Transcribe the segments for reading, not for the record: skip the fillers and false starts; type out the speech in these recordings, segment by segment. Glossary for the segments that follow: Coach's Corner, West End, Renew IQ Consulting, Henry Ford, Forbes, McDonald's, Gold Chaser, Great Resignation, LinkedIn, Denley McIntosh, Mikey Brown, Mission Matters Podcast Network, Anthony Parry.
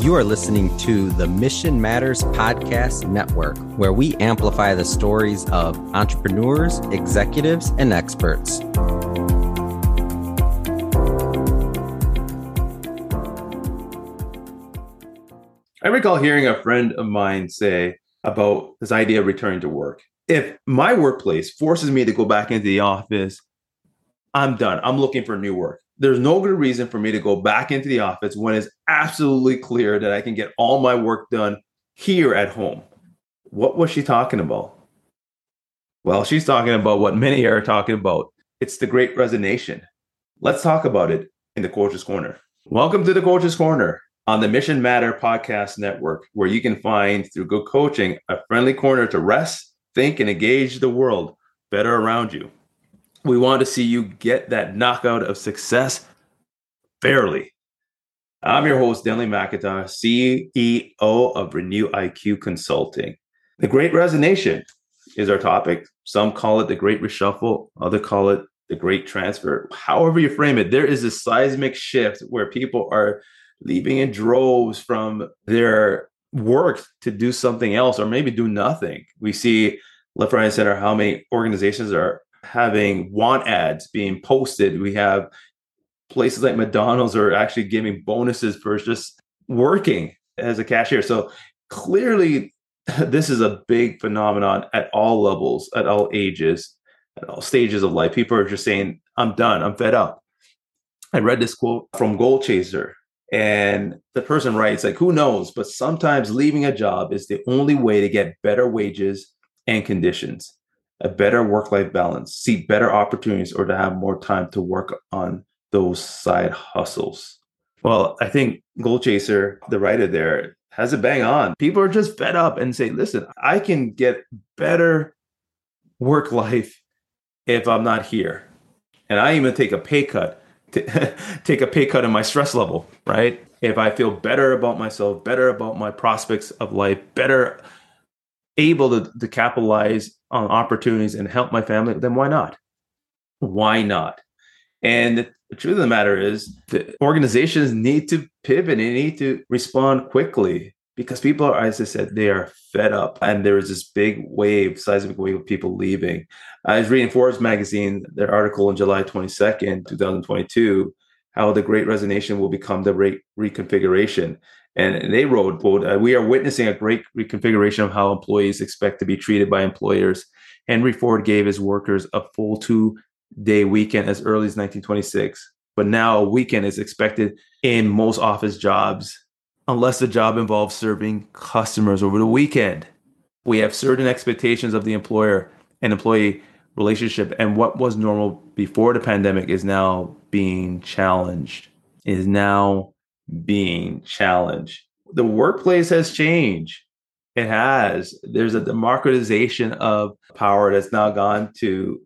You are listening to the Mission Matters Podcast Network, where we amplify the stories of entrepreneurs, executives, and experts. I recall hearing a friend of mine say about this idea of returning to work. If my workplace forces me to go back into the office, I'm done. I'm looking for new work. There's no good reason for me to go back into the office when it's absolutely clear that I can get all my work done here at home. What was she talking about? Well, she's talking about what many are talking about. It's the Great Resignation. Let's talk about it in the Coach's Corner. Welcome to the Coach's Corner on the Mission Matter Podcast Network, where you can find, through good coaching, a friendly corner to rest, think, and engage the world better around you. We want to see you get that knockout of success fairly. I'm your host, Denley McIntosh, CEO of Renew IQ Consulting. The Great Resignation is our topic. Some call it the Great Reshuffle. Others call it the Great Transfer. However you frame it, there is a seismic shift where people are leaving in droves from their work to do something else or maybe do nothing. We see left, right, and center how many organizations are having want ads being posted. We have places like McDonald's are actually giving bonuses for just working as a cashier. So clearly, this is a big phenomenon at all levels, at all ages, at all stages of life. People are just saying, I'm done. I'm fed up. I read this quote from Gold Chaser, and the person writes, like, who knows? But sometimes leaving a job is the only way to get better wages and conditions, a better work-life balance, see better opportunities, or to have more time to work on those side hustles. Well, I think Gold Chaser, the writer there, has it bang on. People are just fed up and say, listen, I can get better work life if I'm not here. And I even take a pay cut, take a pay cut in my stress level, right? If I feel better about myself, better about my prospects of life, better able to capitalize on opportunities and help my family, then why not? Why not? And the truth of the matter is the organizations need to pivot and need to respond quickly because people are, as I said, they are fed up. And there is this big wave, seismic wave of people leaving. I was reading Forbes magazine, their article on July 22nd, 2022, how the Great Resignation will become the great reconfiguration. And they wrote, quote, we are witnessing a great reconfiguration of how employees expect to be treated by employers. Henry Ford gave his workers a full two-day weekend as early as 1926. But now a weekend is expected in most office jobs, unless the job involves serving customers over the weekend. We have certain expectations of the employer and employee relationship. And what was normal before the pandemic is now being challenged, The workplace has changed. It has. There's a democratization of power that's now gone to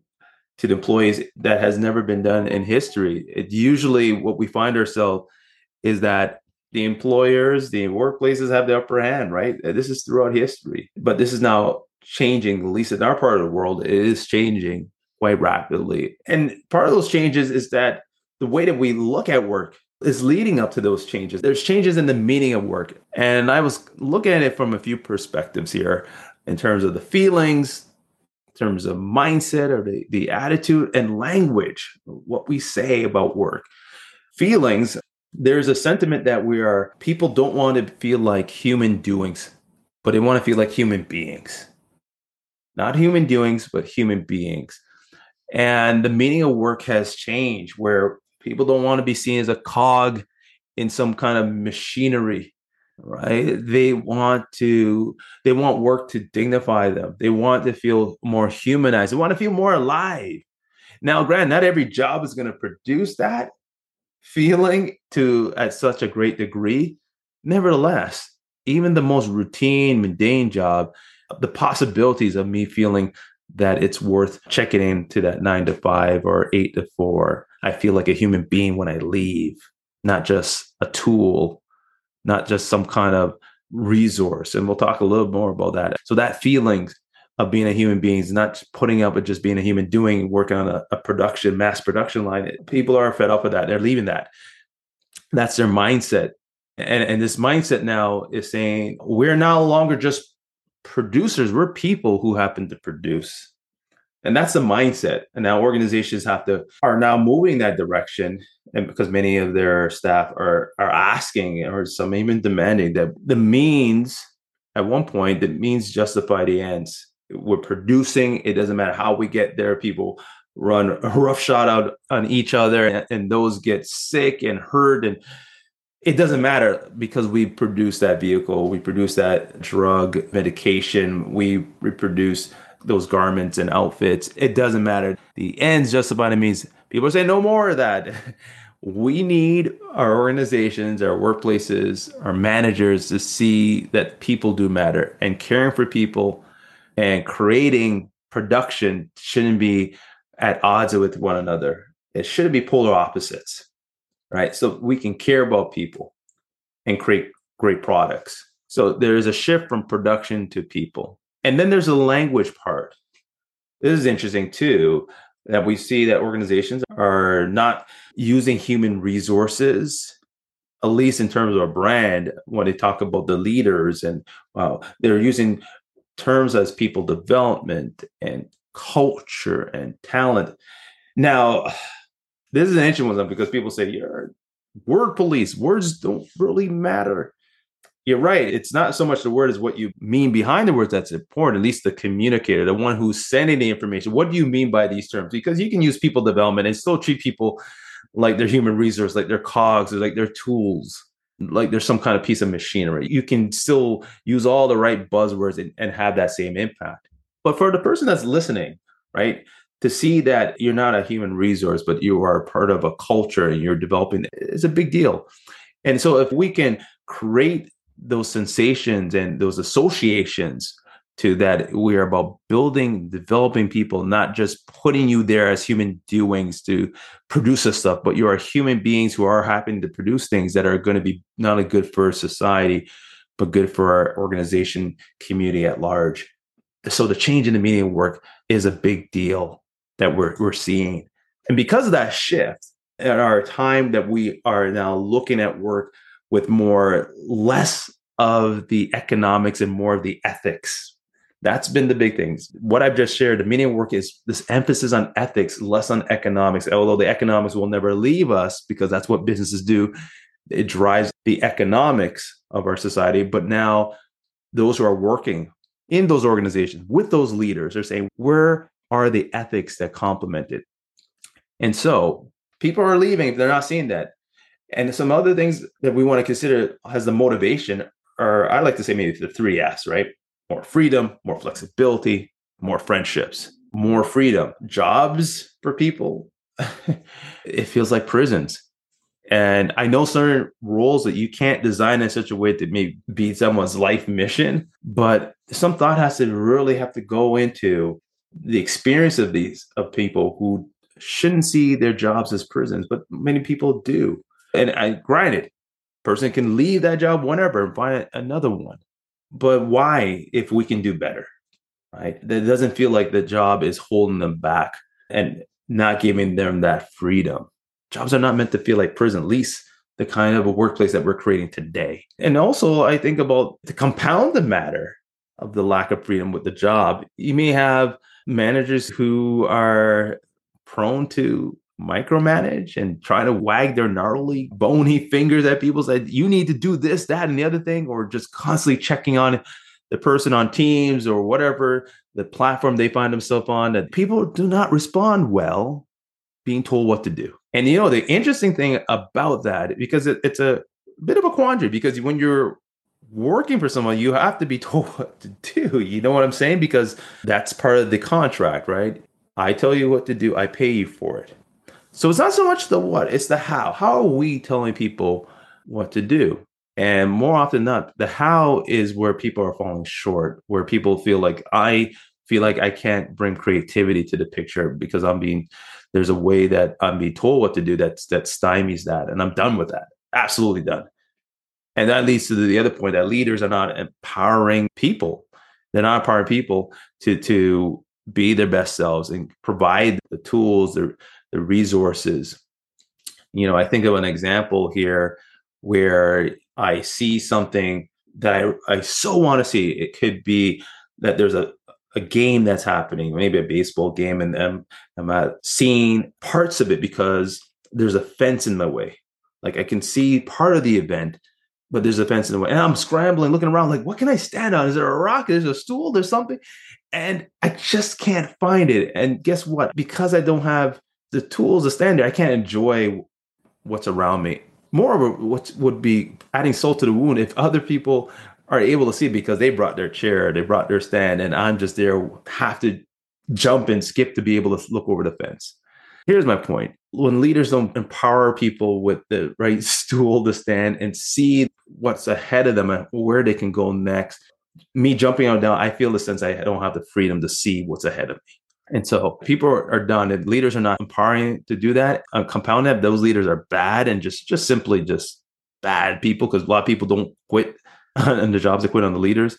the employees that has never been done in history. It usually what we find ourselves is that the employers, the workplaces have the upper hand, right? This is throughout history, but this is now changing, at least in our part of the world. It is changing quite rapidly. And part of those changes is that the way that we look at work is leading up to those changes. There's changes in the meaning of work. And I was looking at it from a few perspectives here in terms of the feelings, in terms of mindset or the attitude and language, what we say about work. Feelings, there's a sentiment that people don't want to feel like human doings, but they want to feel like human beings. Not human doings, but human beings. And the meaning of work has changed where people don't want to be seen as a cog in some kind of machinery, right? They want work to dignify them. They want to feel more humanized. They want to feel more alive. Now, granted, not every job is going to produce that feeling at such a great degree. Nevertheless, even the most routine, mundane job, the possibilities of me feeling that it's worth checking into that 9 to 5 or 8 to 4. I feel like a human being when I leave, not just a tool, not just some kind of resource. And we'll talk a little more about that. So that feeling of being a human being is not putting up with just being a human doing, working on a production, mass production line. People are fed up with that. They're leaving that. That's their mindset. And this mindset now is saying we're no longer just producers, we're people who happen to produce. And that's the mindset. And now organizations are now moving that direction, and because many of their staff are asking, or some even demanding, that the means, at one point, the means justify the ends. We're producing, it doesn't matter how we get there, people run roughshod out on each other, and those get sick and hurt, and it doesn't matter because we produce that vehicle, we produce that drug, medication, we reproduce those garments and outfits. It doesn't matter. The ends justify the means. People say no more of that. We need our organizations, our workplaces, our managers to see that people do matter, and caring for people and creating production shouldn't be at odds with one another. It shouldn't be polar opposites. Right. So we can care about people and create great products. So there is a shift from production to people. And then there's a language part. This is interesting, too, that we see that organizations are not using human resources, at least in terms of a brand, when they talk about the leaders. And they're using terms as people development and culture and talent. Now, this is an interesting one because people say, "You're word police. Words don't really matter." You're right. It's not so much the word as what you mean behind the words that's important, at least the communicator, the one who's sending the information. What do you mean by these terms? Because you can use people development and still treat people like they're human resource, like they're cogs, or like they're tools, like they're some kind of piece of machinery. You can still use all the right buzzwords and have that same impact. But for the person that's listening, right, to see that you're not a human resource, but you are part of a culture and you're developing, is a big deal. And so if we can create those sensations and those associations to that, we are about building, developing people, not just putting you there as human doings to produce this stuff, but you are human beings who are happening to produce things that are going to be not only good for society, but good for our organization, community at large. So the change in the meaning of work is a big deal that we're seeing. And because of that shift at our time, that we are now looking at work with more, less of the economics and more of the ethics. That's been the big things. What I've just shared, the meaning of work, is this emphasis on ethics, less on economics. Although the economics will never leave us because that's what businesses do. It drives the economics of our society. But now those who are working in those organizations with those leaders are saying, we're are the ethics that complement it. And so people are leaving if they're not seeing that. And some other things that we want to consider as the motivation are, I like to say, maybe the 3 F's, right? More freedom, more flexibility, more friendships, more freedom, jobs for people. It feels like prisons. And I know certain roles that you can't design in such a way that may be someone's life mission, but some thought has to really have to go into the experience of these, of people who shouldn't see their jobs as prisons, but many people do. And granted, person can leave that job whenever and find another one. But why, if we can do better, right? That doesn't feel like the job is holding them back and not giving them that freedom. Jobs are not meant to feel like prison, at least the kind of a workplace that we're creating today. And also, I think about, to compound the matter of the lack of freedom with the job, you may have managers who are prone to micromanage and try to wag their gnarly, bony fingers at people, say, you need to do this, that, and the other thing, or just constantly checking on the person on Teams or whatever, the platform they find themselves on, that people do not respond well being told what to do. And you know, the interesting thing about that, because it's a bit of a quandary, because when you're working for someone, you have to be told what to do. You know what I'm saying? Because that's part of the contract, right? I tell you what to do. I pay you for it. So it's not so much the what, it's the how. How are we telling people what to do? And more often than not, the how is where people are falling short, where people feel like I can't bring creativity to the picture because there's a way that I'm being told what to do that stymies that. And I'm done with that. Absolutely done. And that leads to the other point, that leaders are not empowering people. They're not empowering people to be their best selves and provide the tools, the resources. You know, I think of an example here where I see something that I so want to see. It could be that there's a game that's happening, maybe a baseball game, and I'm seeing parts of it because there's a fence in my way. Like I can see part of the event, but there's a fence in the way. And I'm scrambling, looking around, like, what can I stand on? Is there a rock? Is there a stool? There's something. And I just can't find it. And guess what? Because I don't have the tools to stand there, I can't enjoy what's around me. Moreover, what would be adding salt to the wound if other people are able to see it because they brought their chair, they brought their stand, and I'm just there, have to jump and skip to be able to look over the fence. Here's my point. When leaders don't empower people with the right stool to stand and see what's ahead of them and where they can go next, me jumping out down, I feel the sense I don't have the freedom to see what's ahead of me. And so people are done. If leaders are not empowering to do that, compound that, those leaders are bad and just simply bad people, because a lot of people don't quit on the jobs, they quit on the leaders.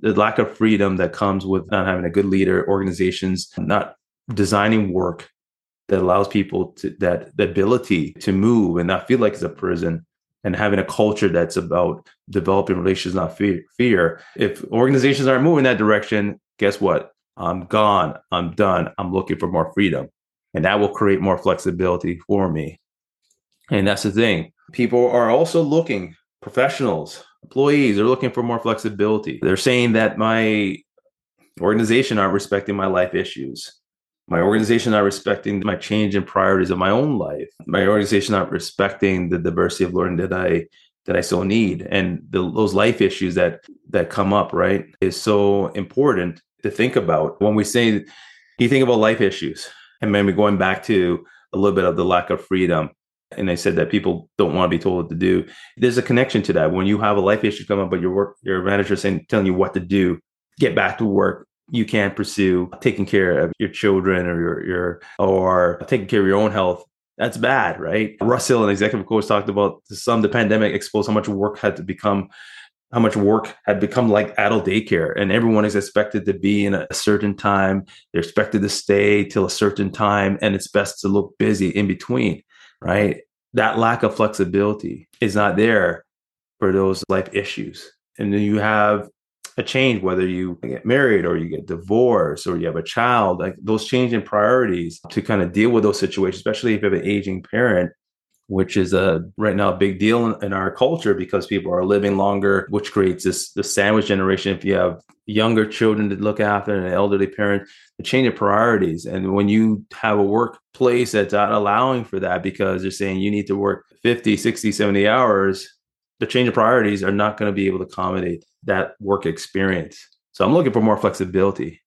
The lack of freedom that comes with not having a good leader, organizations not designing work that allows people to that the ability to move and not feel like it's a prison, and having a culture that's about developing relations, not fear. If organizations aren't moving that direction, guess what? I'm gone. I'm done. I'm looking for more freedom. And that will create more flexibility for me. And that's the thing. People are also looking, professionals, employees are looking for more flexibility. They're saying that my organization aren't respecting my life issues. My organization not respecting my change in priorities of my own life. My organization not respecting the diversity of learning that I so need. And those life issues that come up, right, is so important to think about. When we say, you think about life issues, and maybe going back to a little bit of the lack of freedom, and I said that people don't want to be told what to do. There's a connection to that. When you have a life issue come up, but your manager saying, telling you what to do, get back to work, you can't pursue taking care of your children or your taking care of your own health. That's bad, right? Russell, an executive coach, talked about the pandemic exposed how much work had become like adult daycare, and everyone is expected to be in a certain time. They're expected to stay till a certain time, and it's best to look busy in between, right? That lack of flexibility is not there for those life issues. And then you have a change, whether you get married or you get divorced or you have a child, like those change in priorities to kind of deal with those situations, especially if you have an aging parent, which is right now a big deal in our culture because people are living longer, which creates the sandwich generation. If you have younger children to look after and an elderly parent, the change of priorities. And when you have a workplace that's not allowing for that because they're saying you need to work 50, 60, 70 hours, the change of priorities are not going to be able to accommodate that work experience. So I'm looking for more flexibility.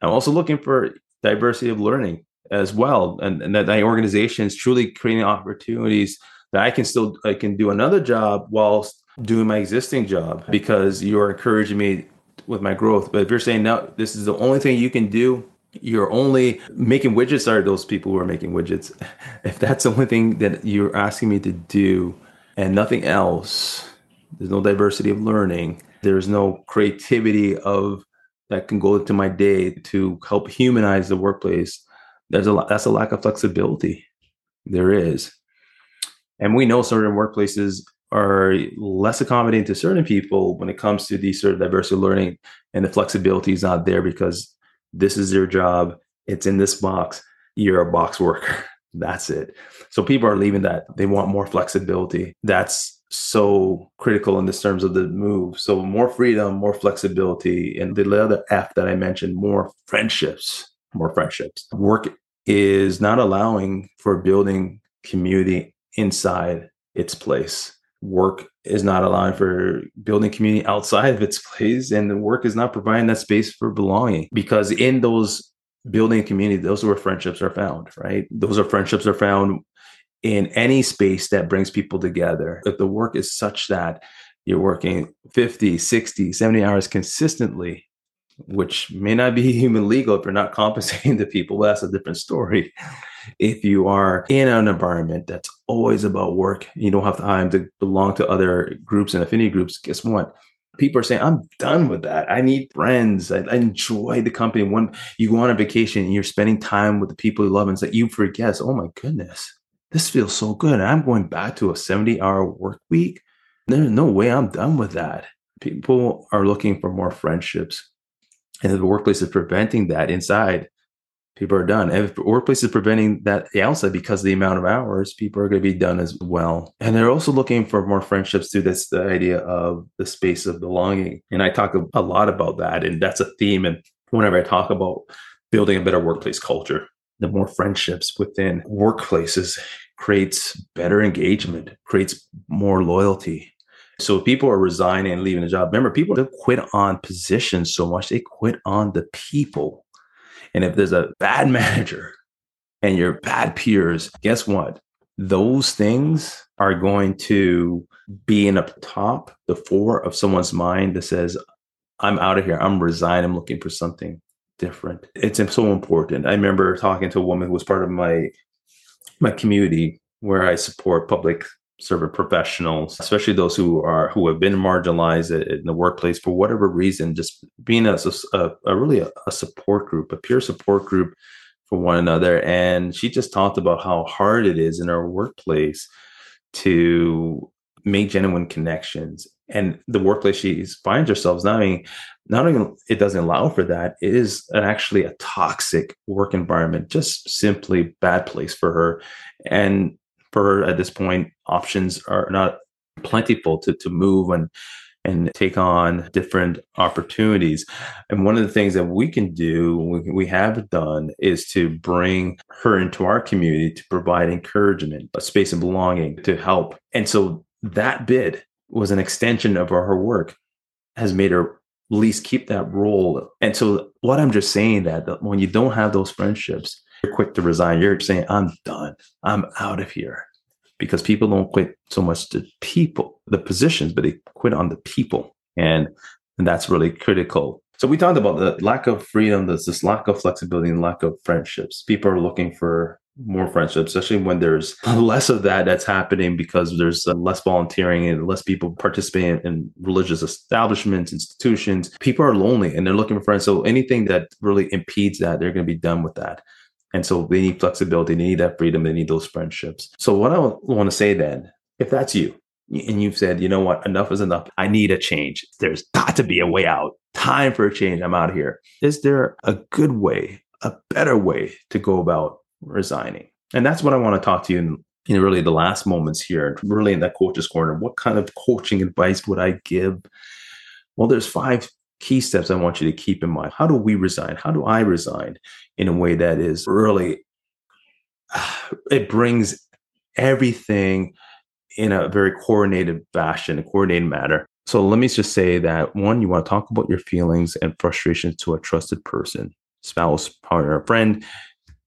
I'm also looking for diversity of learning as well, and that my organization is truly creating opportunities that I can do another job whilst doing my existing job, because you're encouraging me with my growth. But if you're saying, no, this is the only thing you can do, you're only making widgets, are those people who are making widgets. If that's the only thing that you're asking me to do and nothing else, there's no diversity of learning. There's no creativity of that can go into my day to help humanize the workplace. That's a lack of flexibility. There is. And we know certain workplaces are less accommodating to certain people when it comes to these sort of diversity learning, and the flexibility is not there because this is your job. It's in this box. You're a box worker. That's it. So people are leaving that. They want more flexibility. That's so critical in the terms of the move. So more freedom, more flexibility. And the other F that I mentioned, more friendships. More friendships. Work is not allowing for building community inside its place. Work is not allowing for building community outside of its place. And the work is not providing that space for belonging, because in those building community, those are where friendships are found, right? Those are friendships are found in any space that brings people together. If the work is such that you're working 50, 60, 70 hours consistently, which may not be even legal if you're not compensating the people. Well, that's a different story. If you are in an environment that's always about work, you don't have time to belong to other groups and affinity groups. Guess what? People are saying, I'm done with that. I need friends. I enjoy the company. When you go on a vacation and you're spending time with the people you love, and it's like you forget, oh my goodness, this feels so good. I'm going back to a 70-hour work week. There's no way I'm done with that. People are looking for more friendships. And if the workplace is preventing that inside, people are done. And if the workplace is preventing that outside because of the amount of hours, people are going to be done as well. And they're also looking for more friendships through this, the idea of the space of belonging. And I talk a lot about that. And that's a theme. And whenever I talk about building a better workplace culture, the more friendships within workplaces creates better engagement, creates more loyalty. So if people are resigning and leaving a job, remember, people don't quit on positions so much. They quit on the people. And if there's a bad manager and your bad peers, guess what? Those things are going to be in up top, the fore of someone's mind that says, I'm out of here. I'm resigned. I'm looking for something different. It's so important. I remember talking to a woman who was part of my community where I support public servant professionals, especially those who have been marginalized in the workplace for whatever reason, just being a really support group, a peer support group for one another. And she just talked about how hard it is in our workplace to make genuine connections. And the workplace she finds herself not only it doesn't allow for that, it is actually a toxic work environment, just simply bad place for her. And for her at this point, options are not plentiful to move and take on different opportunities. And one of the things that we can do, we have done, is to bring her into our community to provide encouragement, a space of belonging, to help. And so that bid was an extension of her work, has made her at least keep that role. And so what I'm just saying that when you don't have those friendships, you're quick to resign. You're saying, I'm done. I'm out of here. Because people don't quit so much the positions, but they quit on the people. And that's really critical. So we talked about the lack of freedom. There's this lack of flexibility and lack of friendships. People are looking for more friendships, especially when there's less of that's happening because there's less volunteering and less people participating in religious establishments, institutions. People are lonely and they're looking for friends. So anything that really impedes that, they're going to be done with that. And so they need flexibility, they need that freedom, they need those friendships. So what I want to say then, if that's you and you've said, you know what, enough is enough, I need a change. There's got to be a way out. Time for a change. I'm out of here. Is there a good way, a better way to go about resigning? And that's what I want to talk to you in really the last moments here, really in that Coach's Corner. What kind of coaching advice would I give? Well, there's 5 key steps I want you to keep in mind. How do we resign? How do I resign in a way that is really, it brings everything in a very coordinated fashion, a coordinated manner. So let me just say that 1, you want to talk about your feelings and frustrations to a trusted person, spouse, partner, or friend.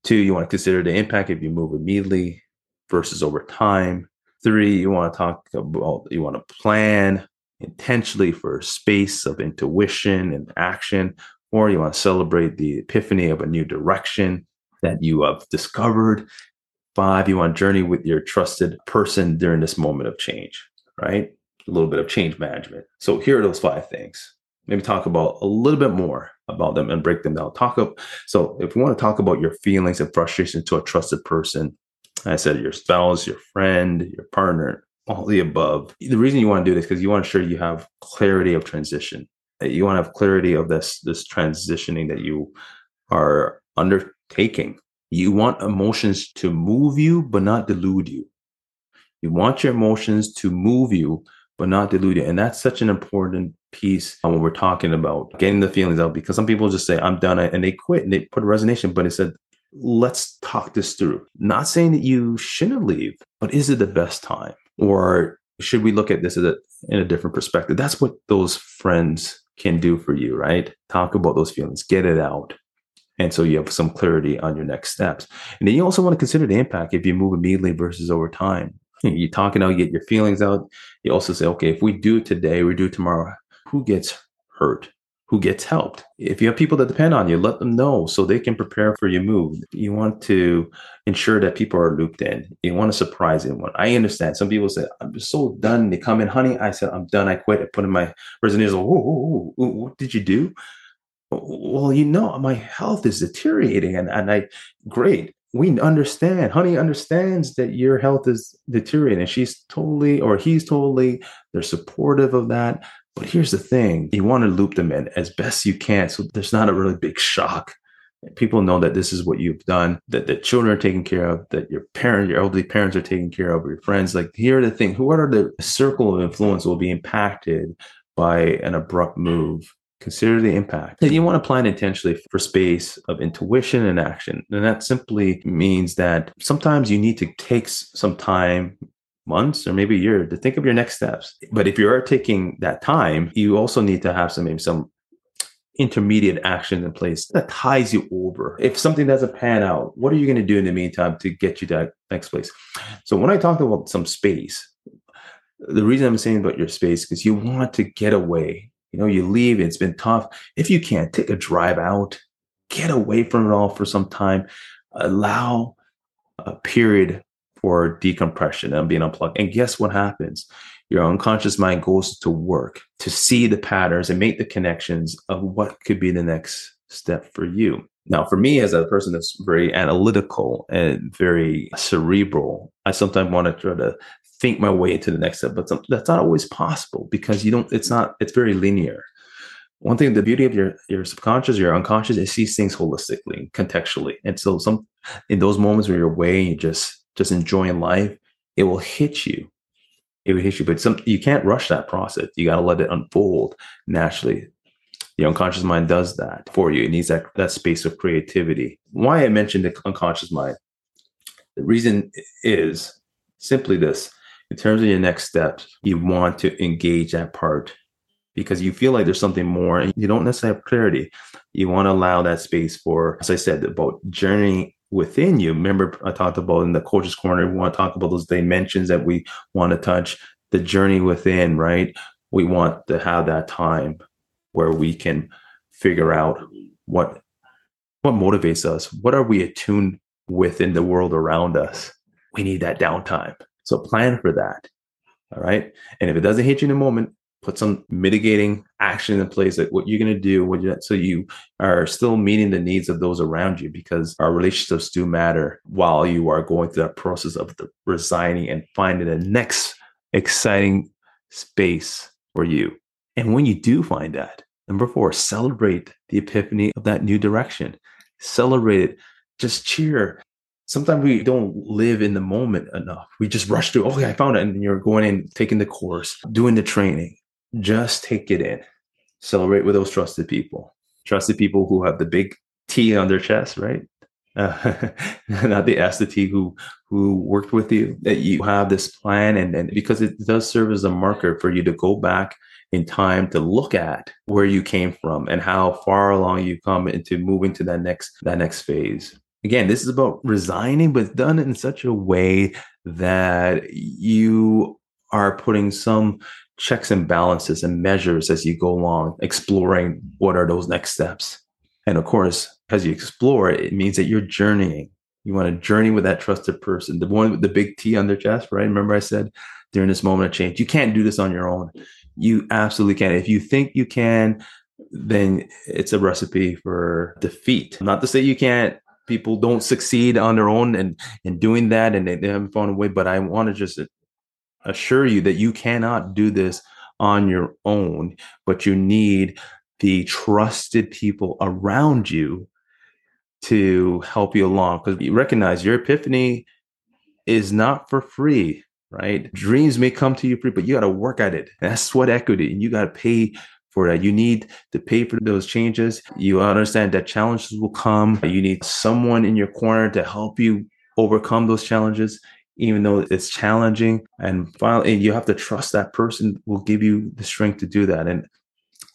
2, you want to consider the impact if you move immediately versus over time. 3, you want to plan intentionally for a space of intuition and action, or you want to celebrate the epiphany of a new direction that you have discovered. 5, you want to journey with your trusted person during this moment of change, right? A little bit of change management. So here are those 5 things. Maybe talk about a little bit more about them and break them down. So if you want to talk about your feelings and frustrations to a trusted person, I said your spouse, your friend, your partner, all the above. The reason you want to do this is because you want to ensure you have clarity of transition. You want to have clarity of this transitioning that you are undertaking. You want emotions to move you, but not delude you. You want your emotions to move you, but not dilute it. And that's such an important piece when we're talking about getting the feelings out, because some people just say, I'm done, and they quit and they put a resignation, but it said, let's talk this through. Not saying that you shouldn't leave, but is it the best time? Or should we look at this in a different perspective? That's what those friends can do for you, right? Talk about those feelings, get it out. And so you have some clarity on your next steps. And then you also want to consider the impact if you move immediately versus over time. You're talking out, you get your feelings out. You also say, okay, if we do it today, we do it tomorrow, who gets hurt? Who gets helped? If you have people that depend on you, let them know so they can prepare for your move. You want to ensure that people are looped in. You want to surprise anyone. I understand. Some people say, I'm just so done. They come in, honey, I said, I'm done. I quit. I put in my resignation. What did you do? Well, my health is deteriorating. And I, great. we understand. Honey understands that your health is deteriorating. She's totally, or he's totally, they're supportive of that. But here's the thing. You want to loop them in as best you can. So there's not a really big shock. People know that this is what you've done, that the children are taken care of, that your elderly parents are taken care of, your friends. Like, here are the things. Whoever the circle of influence will be impacted by an abrupt move. Consider the impact. And you want to plan intentionally for space of intuition and action. And that simply means that sometimes you need to take some time, months or maybe a year, to think of your next steps. But if you are taking that time, you also need to have some intermediate action in place that ties you over. If something doesn't pan out, what are you going to do in the meantime to get you to that next place? So when I talked about some space, the reason I'm saying about your space, because you want to get away. You know, you leave, it's been tough. If you can't, take a drive out, get away from it all for some time, allow a period for decompression and being unplugged. And guess what happens? Your unconscious mind goes to work to see the patterns and make the connections of what could be the next step for you. Now, for me, as a person that's very analytical and very cerebral, I sometimes want to try to think my way into the next step, but that's not always possible because it's very linear. One thing, the beauty of your subconscious, your unconscious, it sees things holistically, contextually. And so in those moments where you're away, you're just enjoying life, it will hit you. It would hit you, but you can't rush that process. You got to let it unfold naturally. Your unconscious mind does that for you. It needs that space of creativity. Why I mentioned the unconscious mind, the reason is simply this. In terms of your next steps, you want to engage that part because you feel like there's something more and you don't necessarily have clarity. You want to allow that space for, as I said, about journeying within you. Remember, I talked about in the Coach's Corner, we want to talk about those dimensions that we want to touch, the journey within, right? We want to have that time where we can figure out what motivates us. What are we attuned with in the world around us? We need that downtime. So plan for that, all right? And if it doesn't hit you in a moment, put some mitigating action in place, like what you're going to do, so you are still meeting the needs of those around you, because our relationships do matter while you are going through that process of resigning and finding the next exciting space for you. And when you do find that, number 4, celebrate the epiphany of that new direction. Celebrate it. Just cheer. Sometimes we don't live in the moment enough. We just rush through, okay, I found it. And you're going in, taking the course, doing the training. Just take it in. Celebrate with those trusted people. Trusted people who have the big T on their chest, right? Not the S, the T, who worked with you, that you have this plan. And because it does serve as a marker for you to go back in time to look at where you came from and how far along you've come into moving to that next phase. Again, this is about resigning, but done in such a way that you are putting some checks and balances and measures as you go along, exploring what are those next steps. And of course, as you explore, it means that you're journeying. You want to journey with that trusted person, the one with the big T on their chest, right? Remember I said during this moment of change, you can't do this on your own. You absolutely can. If you think you can, then it's a recipe for defeat. Not to say you can't. People don't succeed on their own and doing that, and they haven't found a way, but I want to just assure you that you cannot do this on your own, but you need the trusted people around you to help you along, because you recognize your epiphany is not for free, right? Dreams may come to you free, but you got to work at it. That's sweat equity, and you got to pay for that. You need to pay for those changes. You understand that challenges will come. You need someone in your corner to help you overcome those challenges, even though it's challenging. And finally, you have to trust that person will give you the strength to do that. And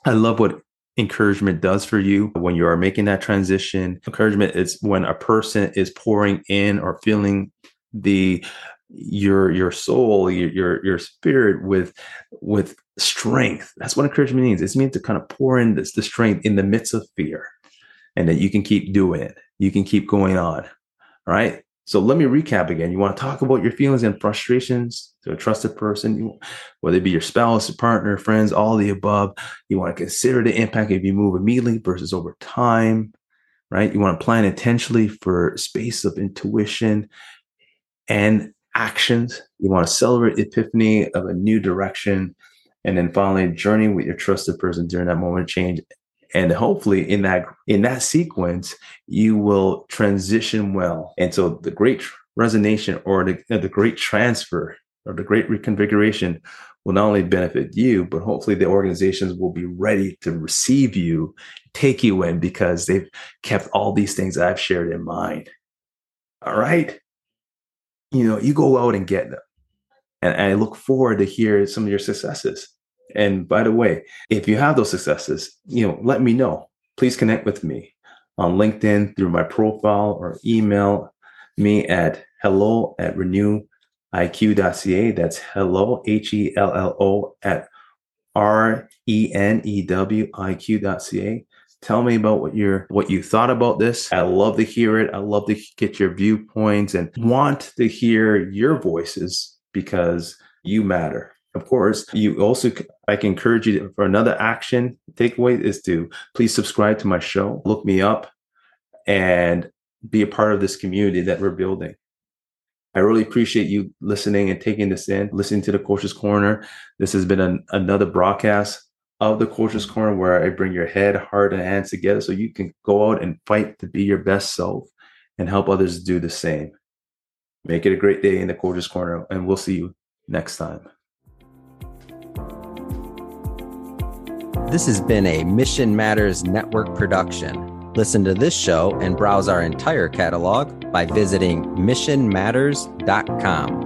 I love what encouragement does for you when you are making that transition. Encouragement is when a person is pouring in or feeling your soul, your spirit with strength. That's what encouragement means. It means to kind of pour in the strength in the midst of fear, and that you can keep doing it. You can keep going on. All right. So let me recap again. You want to talk about your feelings and frustrations to a trusted person, whether it be your spouse, your partner, friends, all the above. You want to consider the impact if you move immediately versus over time. right? You want to plan intentionally for space of intuition and actions. You want to celebrate epiphany of a new direction. And then finally, journey with your trusted person during that moment of change. And hopefully in that sequence, you will transition well. And so the great resignation or the great transfer or the great reconfiguration will not only benefit you, but hopefully the organizations will be ready to receive you, take you in, because they've kept all these things I've shared in mind. All right. You go out and get them. And I look forward to hear some of your successes. And by the way, if you have those successes, let me know. Please connect with me on LinkedIn through my profile or email me at hello@renewiq.ca. That's hello, HELLO @RENEWIQ.ca. Tell me about what you thought about this. I love to hear it. I love to get your viewpoints and want to hear your voices because you matter. Of course, I can encourage you for another action takeaway is to please subscribe to my show, look me up, and be a part of this community that we're building. I really appreciate you listening and taking this in, listening to the Coach's Corner. This has been another broadcast of the Coach's Corner where I bring your head, heart, and hands together so you can go out and fight to be your best self and help others do the same. Make it a great day in the Coach's Corner, and we'll see you next time. This has been a Mission Matters Network production. Listen to this show and browse our entire catalog by visiting missionmatters.com.